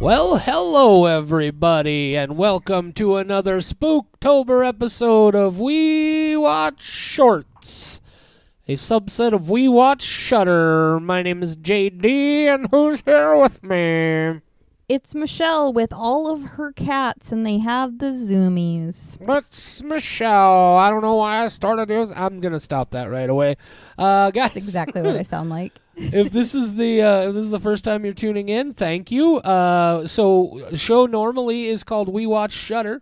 Well, hello everybody, and welcome to another Spooktober episode of We Watch Shorts, a subset of We Watch Shudder. My name is JD, and who's here with me? It's Michelle with all of her cats, and they have the zoomies. That's Michelle. I don't know why I started this. I'm going to stop that right away. Guys. That's exactly what I sound like. If this is the first time you're tuning in, thank you. So show normally is called We Watch Shudder.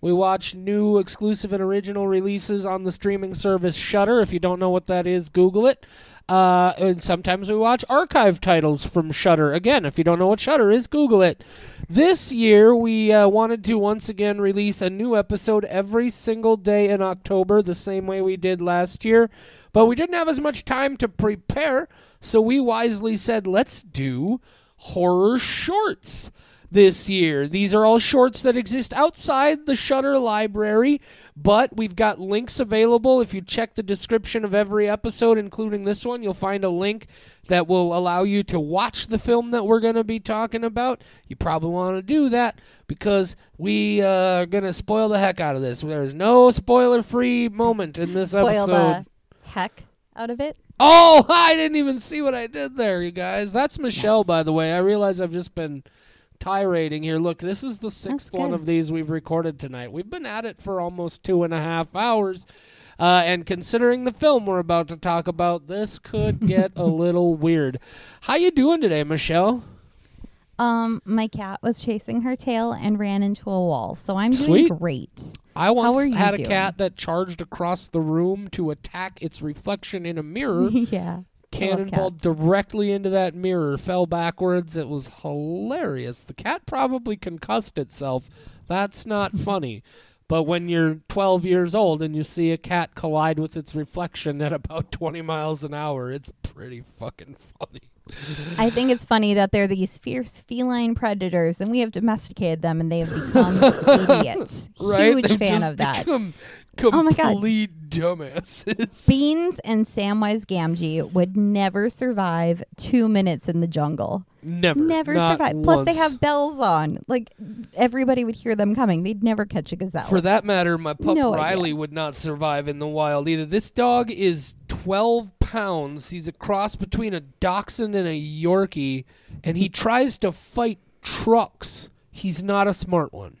We watch new exclusive and original releases on the streaming service Shudder. If you don't know what that is, Google it. And sometimes we watch archive titles from Shudder. Again, if you don't know what Shudder is, Google it. This year, we wanted to once again release a new episode every single day in October, the same way we did last year. But we didn't have as much time to prepare, so we wisely said, let's do horror shorts this year. These are all shorts that exist outside the Shudder library, but we've got links available. If you check the description of every episode, including this one, you'll find a link that will allow you to watch the film that we're going to be talking about. You probably want to do that because we are going to spoil the heck out of this. There's no spoiler-free moment in this episode. Spoil the heck out of it? Oh, I didn't even see what I did there, you guys. That's Michelle, by the way. I realize I've just been tirading here. Look, this is the sixth one of these we've recorded tonight. We've been at it for almost 2.5 hours, and considering the film we're about to talk about, this could get a little weird. How you doing today, Michelle? My cat was chasing her tail and ran into a wall, so I'm doing great. I once had a cat that charged across the room to attack its reflection in a mirror. Yeah. Cannonballed directly into that mirror, fell backwards. It was hilarious. The cat probably concussed itself. That's not funny. But when you're 12 years old and you see a cat collide with its reflection at about 20 miles an hour, it's pretty fucking funny. I think it's funny that they're these fierce feline predators, and we have domesticated them, and they have become idiots. Right? Huge They've fan just of that. Complete dumbasses. Beans and Samwise Gamgee would never survive 2 minutes in the jungle. Never survive. Once. Plus, they have bells on. Like, everybody would hear them coming. They'd never catch a gazelle. For that matter, my pup Riley would not survive in the wild either. This dog is 12 pounds. He's a cross between a dachshund and a Yorkie, and he tries to fight trucks. He's not a smart one.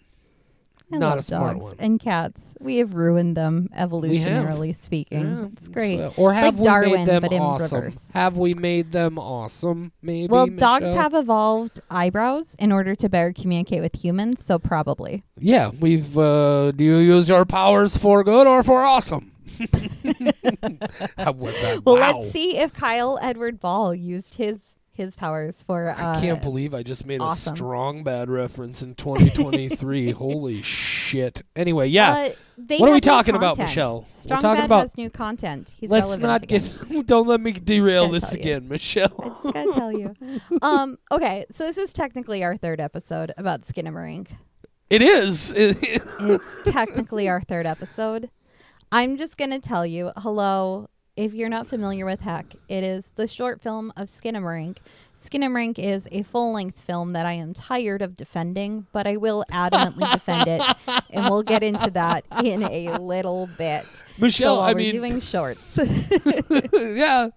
Not a smart dogs one. And cats, we have ruined them evolutionarily speaking. Yeah, it's great. Or have like we Darwin, made them but awesome? In reverse. Have we made them awesome? Maybe. Well, Michelle? Dogs have evolved eyebrows in order to better communicate with humans, so probably. Yeah, we've. Do you use your powers for good or for awesome? Well, let's see if Kyle Edward Ball used his powers for I can't believe I just made awesome. A strong bad reference in 2023. Holy shit. Anyway, yeah. What are we talking about, Michelle? Strong bad about has new content. He's relevant again. Don't let me derail this again, Michelle. I just gotta tell you. Okay, so this is technically our third episode about Skinamarink. It is. It's technically our third episode. I'm just gonna tell you, hello. If you're not familiar with Heck, it is the short film of Skinamarink. Skinamarink is a full-length film that I am tired of defending, but I will adamantly defend it, and we'll get into that in a little bit. Michelle, so I mean, doing shorts. Yeah,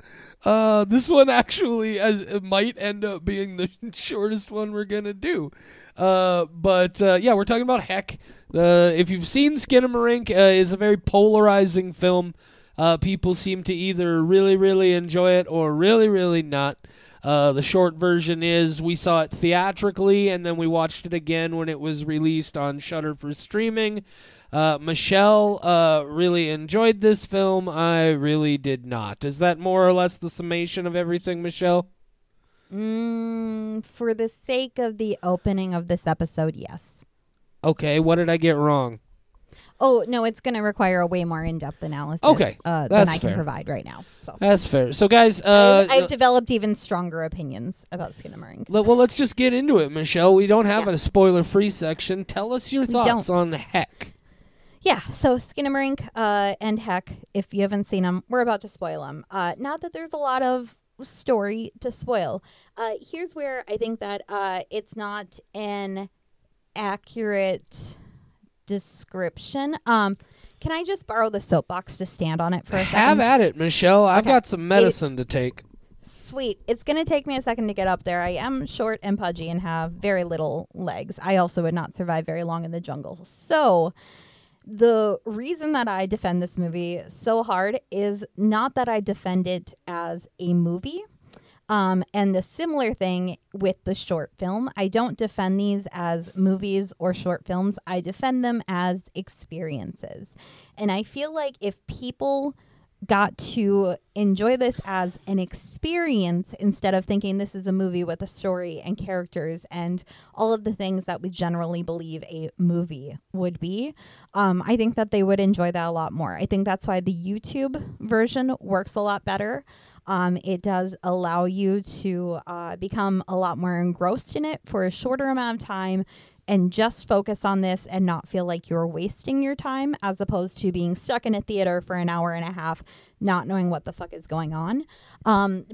this one actually it might end up being the shortest one we're gonna do. But we're talking about Heck. If you've seen Skinamarink, is a very polarizing film. People seem to either really, really enjoy it or really, really not. The short version is we saw it theatrically, and then we watched it again when it was released on Shudder for streaming. Michelle really enjoyed this film. I really did not. Is that more or less the summation of everything, Michelle? For the sake of the opening of this episode, yes. Okay, what did I get wrong? Oh, no, it's going to require a way more in-depth analysis than I can provide right now. So. That's fair. So, guys... I've developed even stronger opinions about Skinamarink. Well, let's just get into it, Michelle. We don't have a spoiler-free section. Tell us your thoughts on Heck. Yeah, so Skinamarink and Heck, if you haven't seen them, we're about to spoil them. Not that there's a lot of story to spoil. Here's where I think that it's not an accurate description. Can I just borrow the soapbox to stand on it for a second? Have at it, Michelle. Okay. I've got some medicine to take. Sweet. It's going to take me a second to get up there. I am short and pudgy and have very little legs. I also would not survive very long in the jungle. So the reason that I defend this movie so hard is not that I defend it as a movie. And the similar thing with the short film. I don't defend these as movies or short films. I defend them as experiences. And I feel like if people got to enjoy this as an experience instead of thinking this is a movie with a story and characters and all of the things that we generally believe a movie would be, I think that they would enjoy that a lot more. I think that's why the YouTube version works a lot better. It does allow you to become a lot more engrossed in it for a shorter amount of time and just focus on this and not feel like you're wasting your time as opposed to being stuck in a theater for an hour and a half, not knowing what the fuck is going on.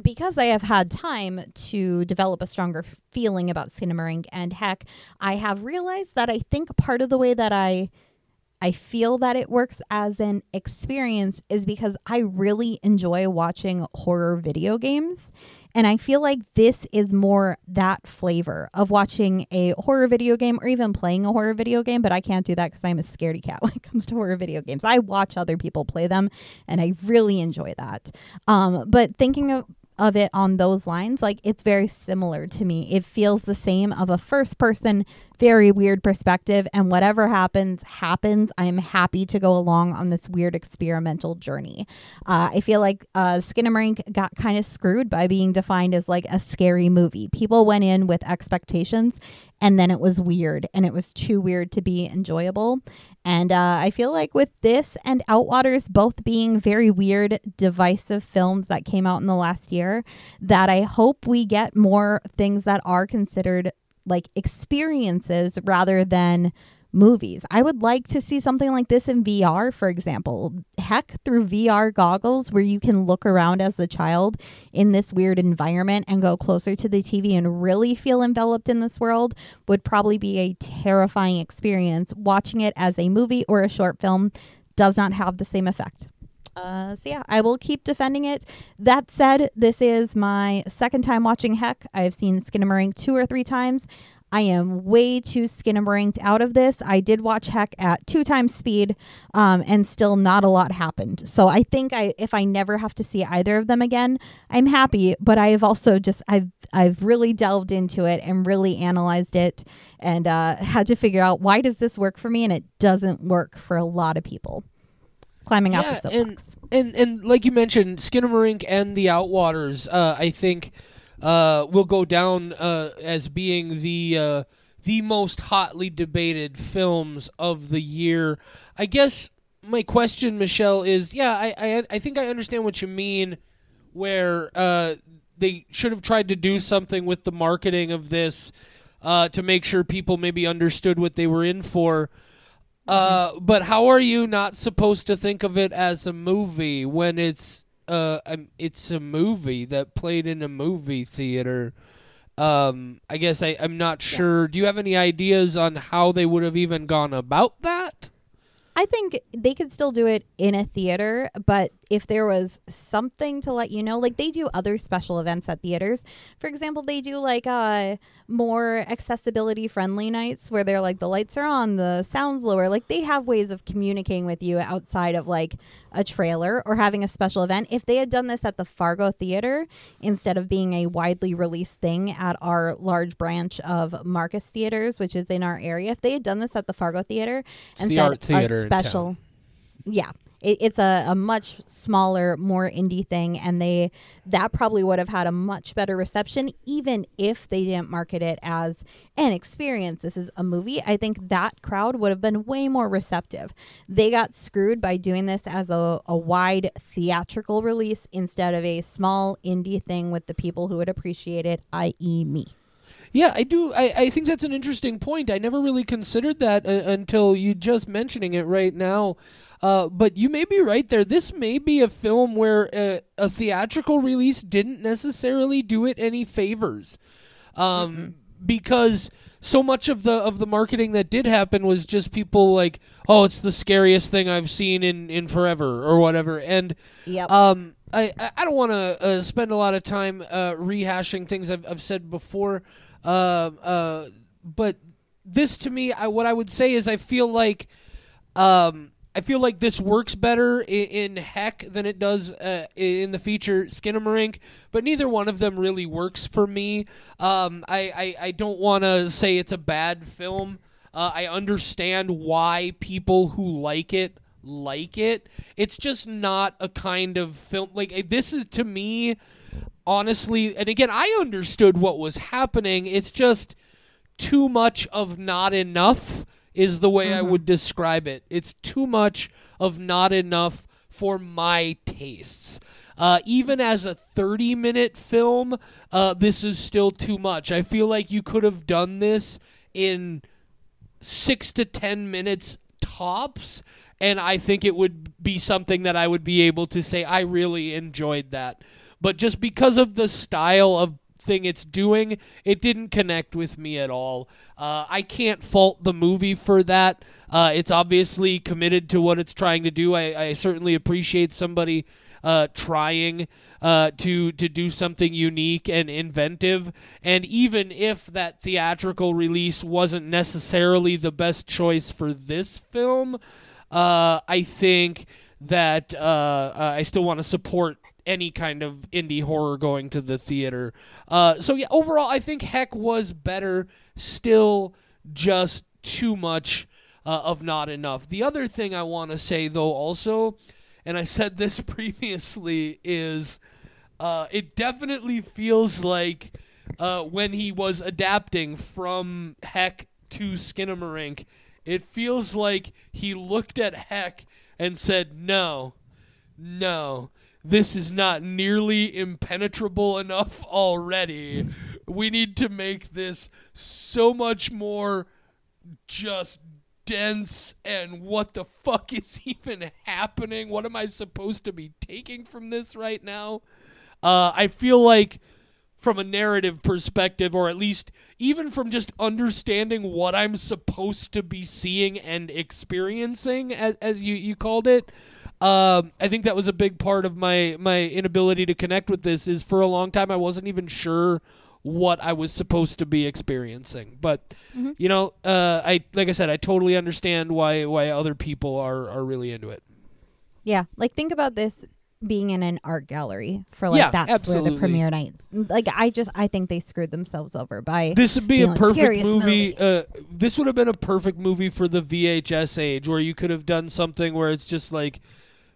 Because I have had time to develop a stronger feeling about Skinamarink and Heck, I have realized that I think part of the way that I feel that it works as an experience is because I really enjoy watching horror video games. And I feel like this is more that flavor of watching a horror video game or even playing a horror video game. But I can't do that because I'm a scaredy cat when it comes to horror video games. I watch other people play them and I really enjoy that. But thinking of it on those lines, like, it's very similar to me. It feels the same of a first person, very weird perspective, and whatever happens. I'm happy to go along on this weird experimental journey. I feel like Skinamarink got kind of screwed by being defined as like a scary movie. People went in with expectations and then it was weird and it was too weird to be enjoyable. And I feel like with this and Outwaters both being very weird, divisive films that came out in the last year, that I hope we get more things that are considered like experiences rather than movies. I would like to see something like this in VR, for example. Heck, through VR goggles where you can look around as the child in this weird environment and go closer to the TV and really feel enveloped in this world would probably be a terrifying experience. Watching it as a movie or a short film does not have the same effect. So yeah, I will keep defending it. That said, this is my second time watching Heck. I've seen Skinamarink 2 or 3 times. I am way too Skinamarinked out of this. I did watch Heck at 2 times speed, and still not a lot happened. So I think if I never have to see either of them again, I'm happy. But I have also just I've really delved into it and really analyzed it and had to figure out, why does this work for me and it doesn't work for a lot of people. Climbing out the soapbox. And like you mentioned, Skinamarink and the Outwaters, I think, will go down as being the most hotly debated films of the year. I guess my question, Michelle, is, I think I understand what you mean, where they should have tried to do something with the marketing of this to make sure people maybe understood what they were in for. But how are you not supposed to think of it as a movie when it's a movie that played in a movie theater? I guess I'm not sure. Yeah. Do you have any ideas on how they would have even gone about that? I think they could still do it in a theater, but if there was something to let you know, like they do other special events at theaters. For example, they do like more accessibility friendly nights where they're like, the lights are on, the sound's lower. Like they have ways of communicating with you outside of like a trailer or having a special event. If they had done this at the Fargo Theater instead of being a widely released thing at our large branch of Marcus Theaters, which is in our area, if they had done this at the Fargo Theater and said art theater. Special. Yeah. It's a much smaller, more indie thing, and that probably would have had a much better reception, even if they didn't market it as an experience. This is a movie. I think that crowd would have been way more receptive. They got screwed by doing this as a wide theatrical release instead of a small indie thing with the people who would appreciate it, i.e. me. Yeah, I do. I think that's an interesting point. I never really considered that until you just mentioning it right now. But you may be right there. This may be a film where a theatrical release didn't necessarily do it any favors, because so much of the marketing that did happen was just people like, oh, it's the scariest thing I've seen in forever or whatever. And I don't want to spend a lot of time rehashing things I've said before, but this to me, what I would say is I feel like this works better in Heck than it does in the feature Skinamarink, but neither one of them really works for me. I don't want to say it's a bad film. I understand why people who like it. It's just not a kind of film. Like, this is, to me, honestly, and again, I understood what was happening. It's just too much of not enough is the way I would describe it. It's too much of not enough for my tastes. Even as a 30-minute film, this is still too much. I feel like you could have done this in 6 to 10 minutes tops, and I think it would be something that I would be able to say, I really enjoyed that. But just because of the style of thing it's doing, it didn't connect with me at all. I can't fault the movie for that. It's obviously committed to what it's trying to do. I certainly appreciate somebody trying to do something unique and inventive, and even if that theatrical release wasn't necessarily the best choice for this film, I think that I still want to support any kind of indie horror going to the theater. So yeah, overall, I think Heck was better. Still just too much of not enough. The other thing I want to say, though, also, and I said this previously, is it definitely feels like when he was adapting from Heck to Skinamarink, it feels like he looked at Heck and said, no, this is not nearly impenetrable enough already. We need to make this so much more just dense, and what the fuck is even happening? What am I supposed to be taking from this right now? I feel like from a narrative perspective, or at least even from just understanding what I'm supposed to be seeing and experiencing, as you called it, I think that was a big part of my inability to connect with this, is for a long time I wasn't even sure what I was supposed to be experiencing. But, you know, I like I said, I totally understand why other people are really into it. Yeah, like think about this being in an art gallery for that's absolutely where the premiere nights. Like I think they screwed themselves over by this would be a perfect movie. This would have been a perfect movie for the VHS age, where you could have done something where it's just like.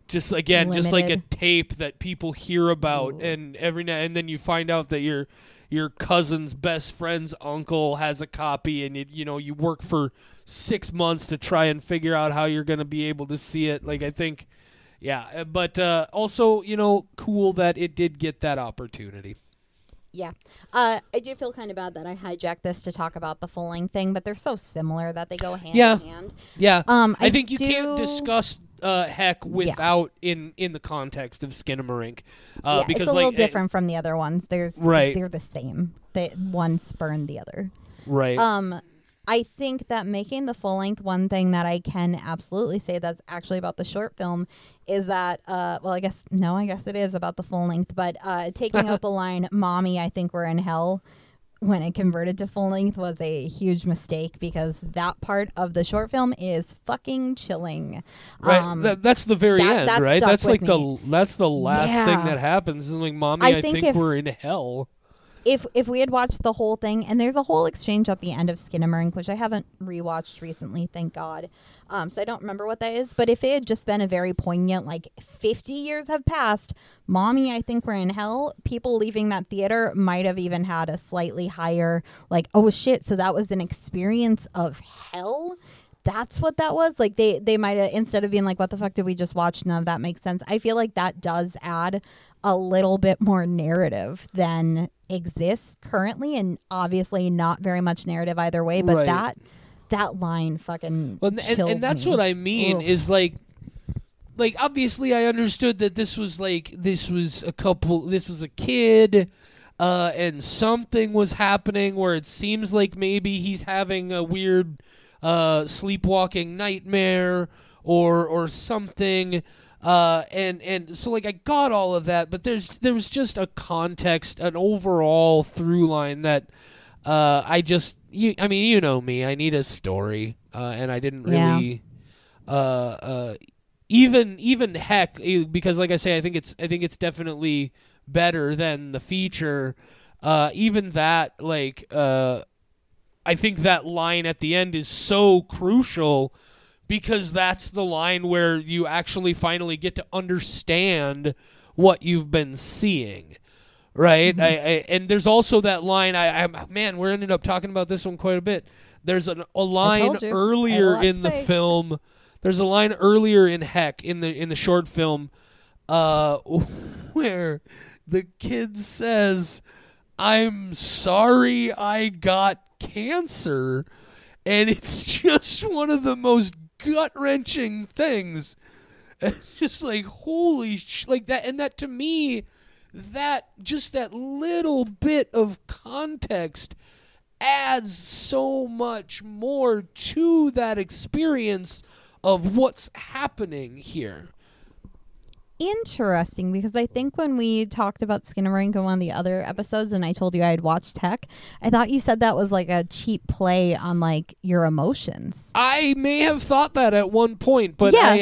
Just again, limited. Just like a tape that people hear about, and every now and then you find out that your cousin's best friend's uncle has a copy, and you work for 6 months to try and figure out how you're going to be able to see it. Like I think, yeah, but also cool that it did get that opportunity. Yeah, I do feel kind of bad that I hijacked this to talk about the full-length thing, but they're so similar that they go hand in hand. Yeah, I think you can't discuss Heck without in the context of Skinamarink, because it's a little different from the other ones. There's they're the same. One spurned the other. Right. I think that making the full-length one thing that I can absolutely say that's actually about the short film is that, I guess it is about the full-length, but taking out the line, "Mommy, I think we're in hell," when it converted to full-length was a huge mistake, because that part of the short film is fucking chilling. Right. That's the very end, that right? That's like that's the last thing that happens. Is like, "Mommy, I think we're in hell." If we had watched the whole thing, and there's a whole exchange at the end of Skinamarink, which I haven't rewatched recently, thank God. So I don't remember what that is. But if it had just been a very poignant, like 50 years have passed, "Mommy, I think we're in hell," people leaving that theater might have even had a slightly higher, like, oh shit, so that was an experience of hell that's what that was. Like they might have, instead of being like, what the fuck did we just watch? None of that makes sense. I feel like that does add a little bit more narrative than exists currently, and obviously not very much narrative either way. But that line fucking and that's me. What I mean. Ooh. Is like obviously I understood that this was a kid. And something was happening where it seems like maybe he's having a weird sleepwalking nightmare or something. And so like I got all of that, but there was just a context, an overall through line that you know me, I need a story. And I didn't really even heck, because like I say, I think it's definitely better than the feature. Even that, like, I think that line at the end is so crucial because that's the line where you actually finally get to understand what you've been seeing, right? Mm-hmm. And there's also that line. Man, we're ended up talking about this one quite a bit. There's a line earlier in the film. There's a line earlier in Heck in the short film, where the kid says, "I'm sorry I got cancer," and it's just one of the most gut-wrenching things. It's just like, holy like that, and that to me, that just that little bit of context adds so much more to that experience of what's happening here. Interesting, because I think when we talked about Skinamarink in one of the other episodes and I told you I had watched Heck, I thought you said that was like a cheap play on like your emotions. I may have thought that at one point, but that's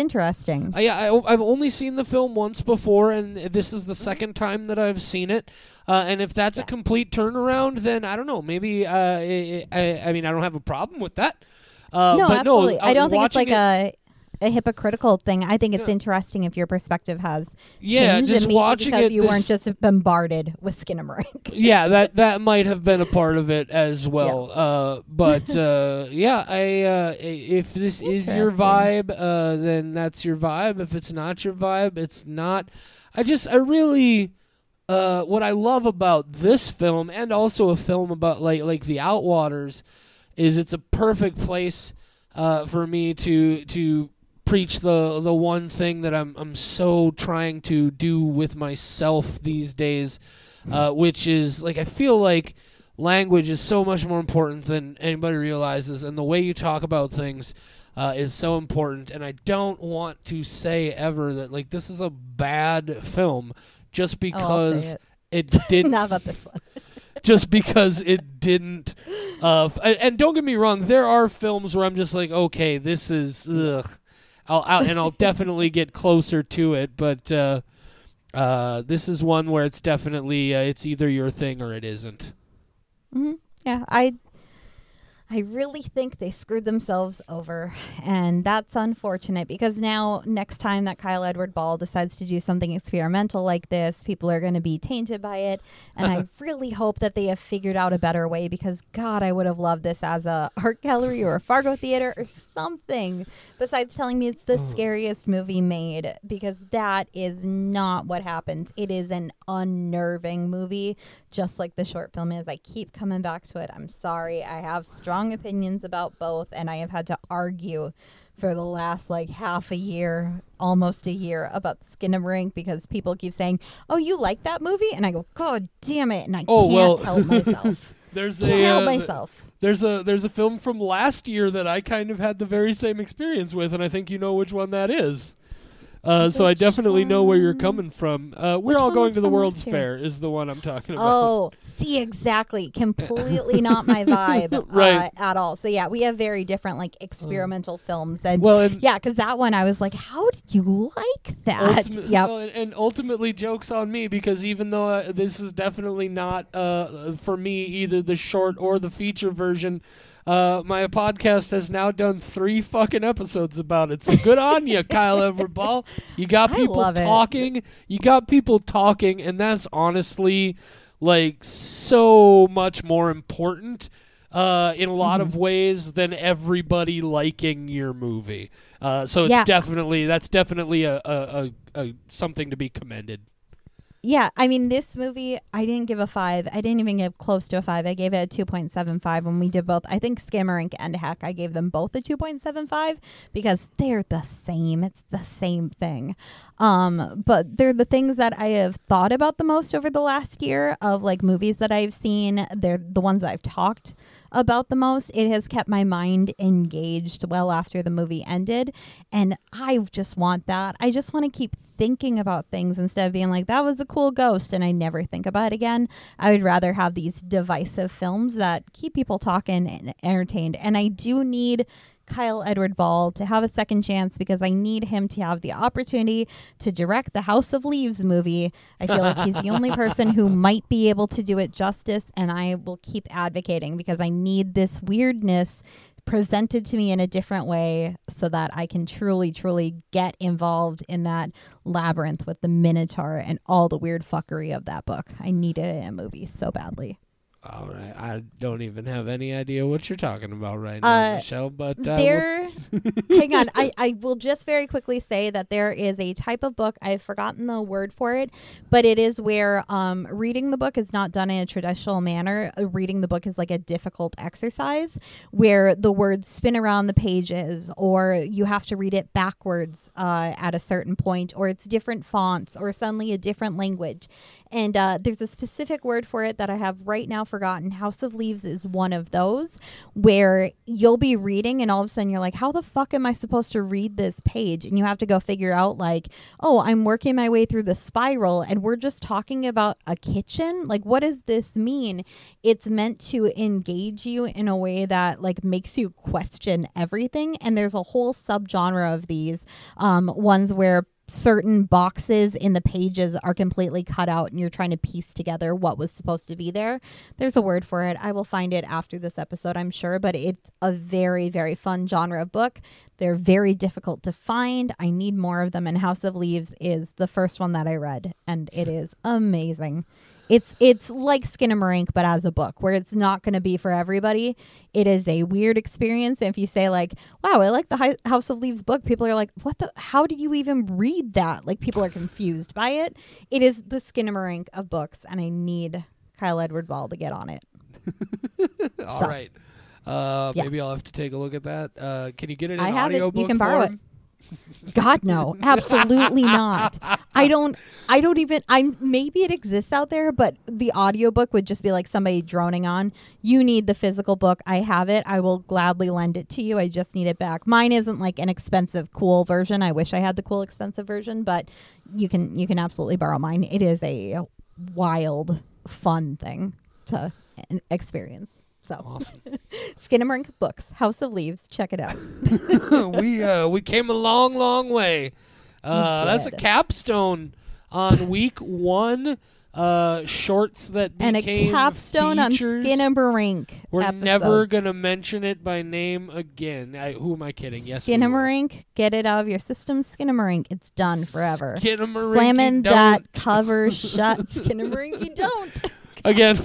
interesting. I've only seen the film once before, and this is the second time that I've seen it. And if that's a complete turnaround, then I don't know. Maybe I mean, I don't have a problem with that. No, absolutely. I don't think it's like a hypocritical thing. I think it's interesting if your perspective has changed just watching because you weren't just bombarded with Skinamarink. that might have been a part of it as well. Yeah. But if this is your vibe, then that's your vibe. If it's not your vibe, it's not. I really what I love about this film, and also a film about like the Outwaters, is it's a perfect place for me to preach the one thing that I'm so trying to do with myself these days, which is like I feel like language is so much more important than anybody realizes, and the way you talk about things is so important. And I don't want to say ever that like this is a bad film just because it didn't. Not about this one. Just because it didn't, and don't get me wrong, there are films where I'm just like, okay, this is ugh. I'll definitely get closer to it, but this is one where it's definitely it's either your thing or it isn't. Mm-hmm. Yeah, I really think they screwed themselves over, and that's unfortunate because now next time that Kyle Edward Ball decides to do something experimental like this, people are going to be tainted by it, and I really hope that they have figured out a better way because, God, I would have loved this as a art gallery or a Fargo theater or something besides telling me it's the scariest movie made, because that is not what happens. It is an unnerving movie, just like the short film is. I keep coming back to it. I'm sorry. I have strong opinions about both, and I have had to argue for the last like half a year, almost a year, about Skinamarink because people keep saying, "Oh, you like that movie?" And I go, "God damn it!" And I can't help myself. There's a film from last year that I kind of had the very same experience with, and I think you know which one that is. So I definitely know where you're coming from. We're all going to the World's Fair is the one I'm talking about. Oh, see, exactly. Completely not my vibe at all. So, yeah, we have very different, like, experimental films. And, because that one I was like, how did you like that? And ultimately joke's on me because even though this is definitely not, for me, either the short or the feature version, my podcast has now done 3 fucking episodes about it. So good on you, Kyle Edward Ball. You got people talking. You got people talking, and that's honestly like so much more important in a lot of ways than everybody liking your movie. So it's definitely a something to be commended. Yeah, I mean, this movie, I didn't give a 5. I didn't even give close to a 5. I gave it a 2.75 when we did both. I think Skinamarink and Heck, I gave them both a 2.75 because they're the same. It's the same thing. But they're the things that I have thought about the most over the last year of, like, movies that I've seen. They're the ones that I've talked about the most. It has kept my mind engaged well after the movie ended, and I just want that. I just want to keep thinking about things instead of being like, that was a cool ghost and I never think about it again. I would rather have these divisive films that keep people talking and entertained, and I do need Kyle Edward Ball to have a second chance because I need him to have the opportunity to direct the House of Leaves movie. I feel like he's the only person who might be able to do it justice, and I will keep advocating because I need this weirdness presented to me in a different way so that I can truly, truly get involved in that labyrinth with the Minotaur and all the weird fuckery of that book. I needed it in a movie so badly. All right. I don't even have any idea what you're talking about right now, Michelle. But there, hang on. I will just very quickly say that there is a type of book, I've forgotten the word for it, but it is where reading the book is not done in a traditional manner. Reading the book is like a difficult exercise where the words spin around the pages, or you have to read it backwards at a certain point, or it's different fonts, or suddenly a different language. And there's a specific word for it that I have right now forgotten. House of Leaves is one of those where you'll be reading and all of a sudden you're like, how the fuck am I supposed to read this page? And you have to go figure out, like, oh, I'm working my way through the spiral and we're just talking about a kitchen. Like, what does this mean? It's meant to engage you in a way that, like, makes you question everything. And there's a whole subgenre of these ones where certain boxes in the pages are completely cut out and you're trying to piece together what was supposed to be there. There's a word for it. I will find it after this episode, I'm sure, but it's a very, very fun genre of book. They're very difficult to find. I need more of them, and House of Leaves is the first one that I read, and it is amazing. It's like Skinamarink, but as a book, where it's not going to be for everybody. It is a weird experience. And if you say, like, wow, I like the House of Leaves book, people are like, what the? How do you even read that? Like, people are confused by it. It is the Skinamarink of books, and I need Kyle Edward Ball to get on it. All right. Maybe I'll have to take a look at that. Can you get it in audiobook form? You can borrow it. God, no, absolutely not. I don't even, maybe it exists out there, but the audiobook would just be like somebody droning on. You need the physical book. I have it. I will gladly lend it to you. I just need it back. Mine isn't like an expensive, cool version. I wish I had the cool, expensive version, but you can absolutely borrow mine. It is a wild, fun thing to experience. So, awesome. Skinamarink books, House of Leaves. Check it out. We came a long, long way. That's a capstone on week one. Shorts that became features. And a capstone on Skinamarink. We're never gonna mention it by name again. Who am I kidding? Yes, Skinamarink, get it out of your system. Skinamarink, it's done forever. Skinamarink, slamming that cover shut. Skinamarink, you don't. Again,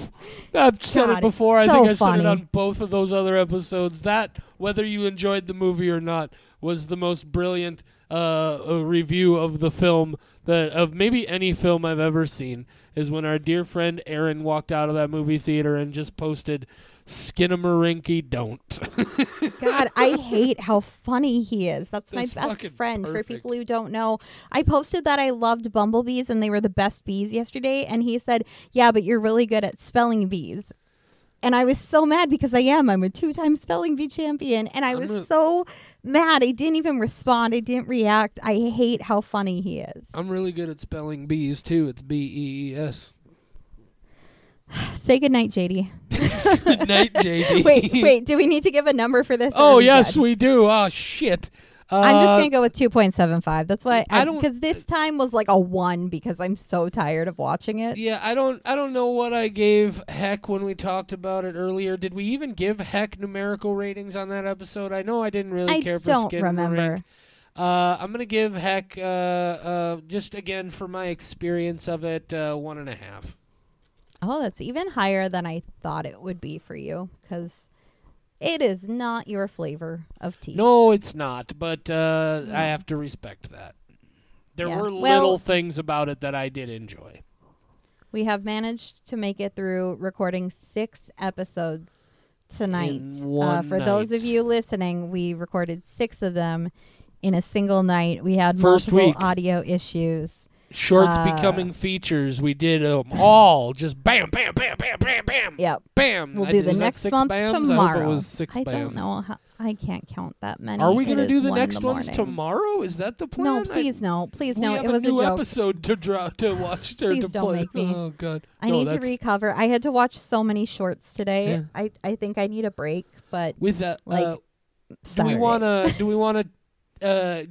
I've said it before. I think I said it on both of those other episodes. That, whether you enjoyed the movie or not, was the most brilliant review of the film, of maybe any film I've ever seen, is when our dear friend Aaron walked out of that movie theater and just posted, Skinamarinky don't. God, I hate how funny he is. That's my best friend. Perfect. For people who don't know, I posted that I loved bumblebees and they were the best bees yesterday, and he said, yeah, but you're really good at spelling bees. And I was so mad because I am. I'm a 2-time spelling bee champion. And I'm so mad. I didn't even respond. I didn't react. I hate how funny he is. I'm really good at spelling bees, too. It's B-E-E-S. Say goodnight, JD. Goodnight, JD. Wait. Do we need to give a number for this? Oh, yes, we do. Oh, shit. I'm just going to go with 2.75. That's why I don't, because this time was like a 1 because I'm so tired of watching it. Yeah, I don't know what I gave Heck when we talked about it earlier. Did we even give Heck numerical ratings on that episode? I know I didn't really care for Skinamarink. I don't remember. I'm going to give Heck, just again for my experience of it, 1.5. Oh, that's even higher than I thought it would be for you because It is not your flavor of tea. No, it's not, but I have to respect that. There were little things about it that I did enjoy. We have managed to make it through recording 6 episodes tonight. For those of you listening, we recorded 6 of them in a single night. We had multiple audio issues. Shorts becoming features. We did them all. Just bam, bam, bam, bam, bam, bam. Yep. Bam. We'll do the next month tomorrow. I hope it was 6 bams. I don't know. I can't count that many. Are we going to do the next ones tomorrow? Is that the plan? No, please no. Please no. It was a joke. We have a new episode to watch or to play. Please don't make me. Oh, God. I need to recover. I had to watch so many shorts today. Yeah. I think I need a break, but with that, do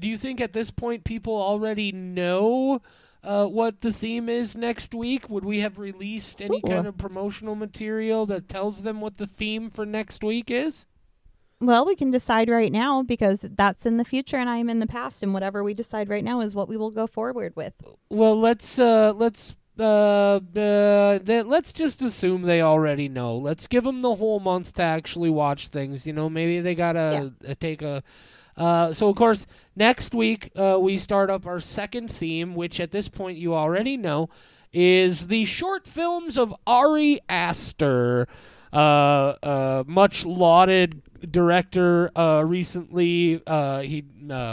you think at this point people already know what the theme is next week? Would we have released any kind of promotional material that tells them what the theme for next week is? Well, we can decide right now because that's in the future and I'm in the past, and whatever we decide right now is what we will go forward with. Well, let's just assume they already know. Let's give them the whole month to actually watch things. You know, maybe they gotta take a. So, of course, next week we start up our second theme, which at this point you already know, is the short films of Ari Aster, much lauded director. Recently, he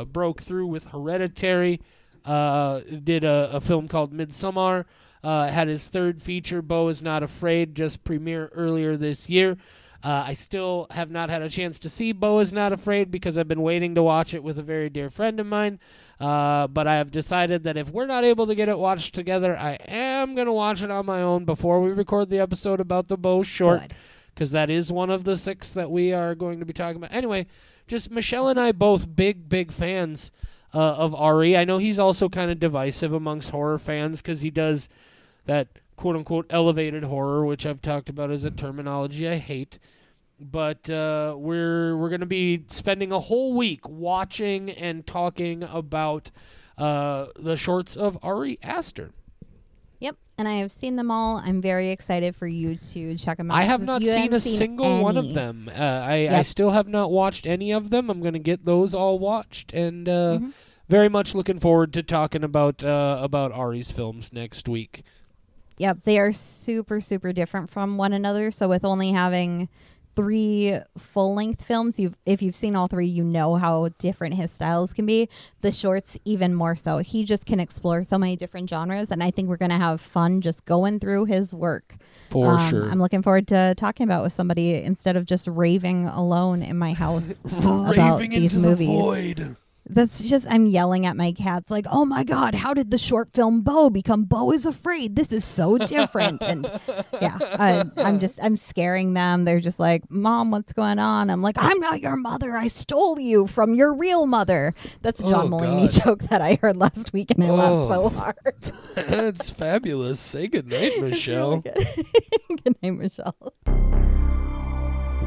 broke through with Hereditary, did a film called Midsommar, had his third feature, Beau Is Not Afraid, just premiered earlier this year. I still have not had a chance to see Beau Is Not Afraid because I've been waiting to watch it with a very dear friend of mine. But I have decided that if we're not able to get it watched together, I am going to watch it on my own before we record the episode about the Beau short, because that is one of the 6 that we are going to be talking about. Anyway, just Michelle and I both big fans of Ari. I know he's also kind of divisive amongst horror fans because he does that quote-unquote elevated horror, which I've talked about as a terminology I hate. But we're going to be spending a whole week watching and talking about the shorts of Ari Aster. Yep, and I have seen them all. I'm very excited for you to check them out. I have not seen a single one of them. I still have not watched any of them. I'm going to get those all watched, and very much looking forward to talking about Ari's films next week. Yep, they are super, super different from one another. So with only having 3 full-length films, if you've seen all 3, you know how different his styles can be. The shorts, even more so. He just can explore so many different genres, and I think we're going to have fun just going through his work. For sure. I'm looking forward to talking about it with somebody instead of just raving alone in my house about these movies. The void. That's just, I'm yelling at my cats like, oh my God, how did the short film Beau become Beau Is Afraid? This is so different. And yeah, I'm scaring them. They're just like, Mom, what's going on? I'm like, I'm not your mother. I stole you from your real mother. That's a John Mulaney joke that I heard last week and I laughed so hard. That's fabulous. Say goodnight, Michelle. Really good. Good night, Michelle.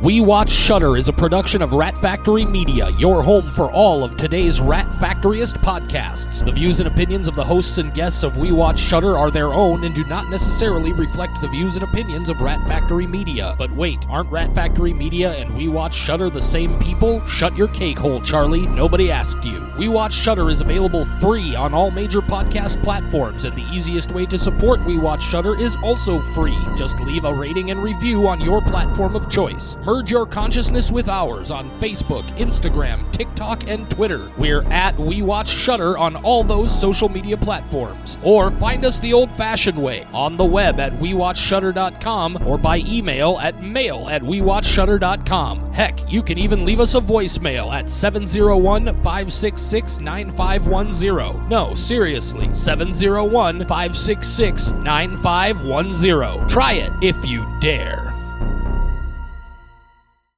We Watch Shudder is a production of Rat Factory Media, your home for all of today's Rat Factoryist podcasts. The views and opinions of the hosts and guests of We Watch Shudder are their own and do not necessarily reflect the views and opinions of Rat Factory Media. But wait, aren't Rat Factory Media and We Watch Shudder the same people? Shut your cake hole, Charlie. Nobody asked you. We Watch Shudder is available free on all major podcast platforms, and the easiest way to support We Watch Shudder is also free. Just leave a rating and review on your platform of choice. Merge your consciousness with ours on Facebook, Instagram, TikTok, and Twitter. We're at We Watch Shudder on all those social media platforms. Or find us the old-fashioned way on the web at WeWatchShudder.com or by email at mail@WeWatchShudder.com. Heck, you can even leave us a voicemail at 701-566-9510. No, seriously, 701-566-9510. Try it if you dare.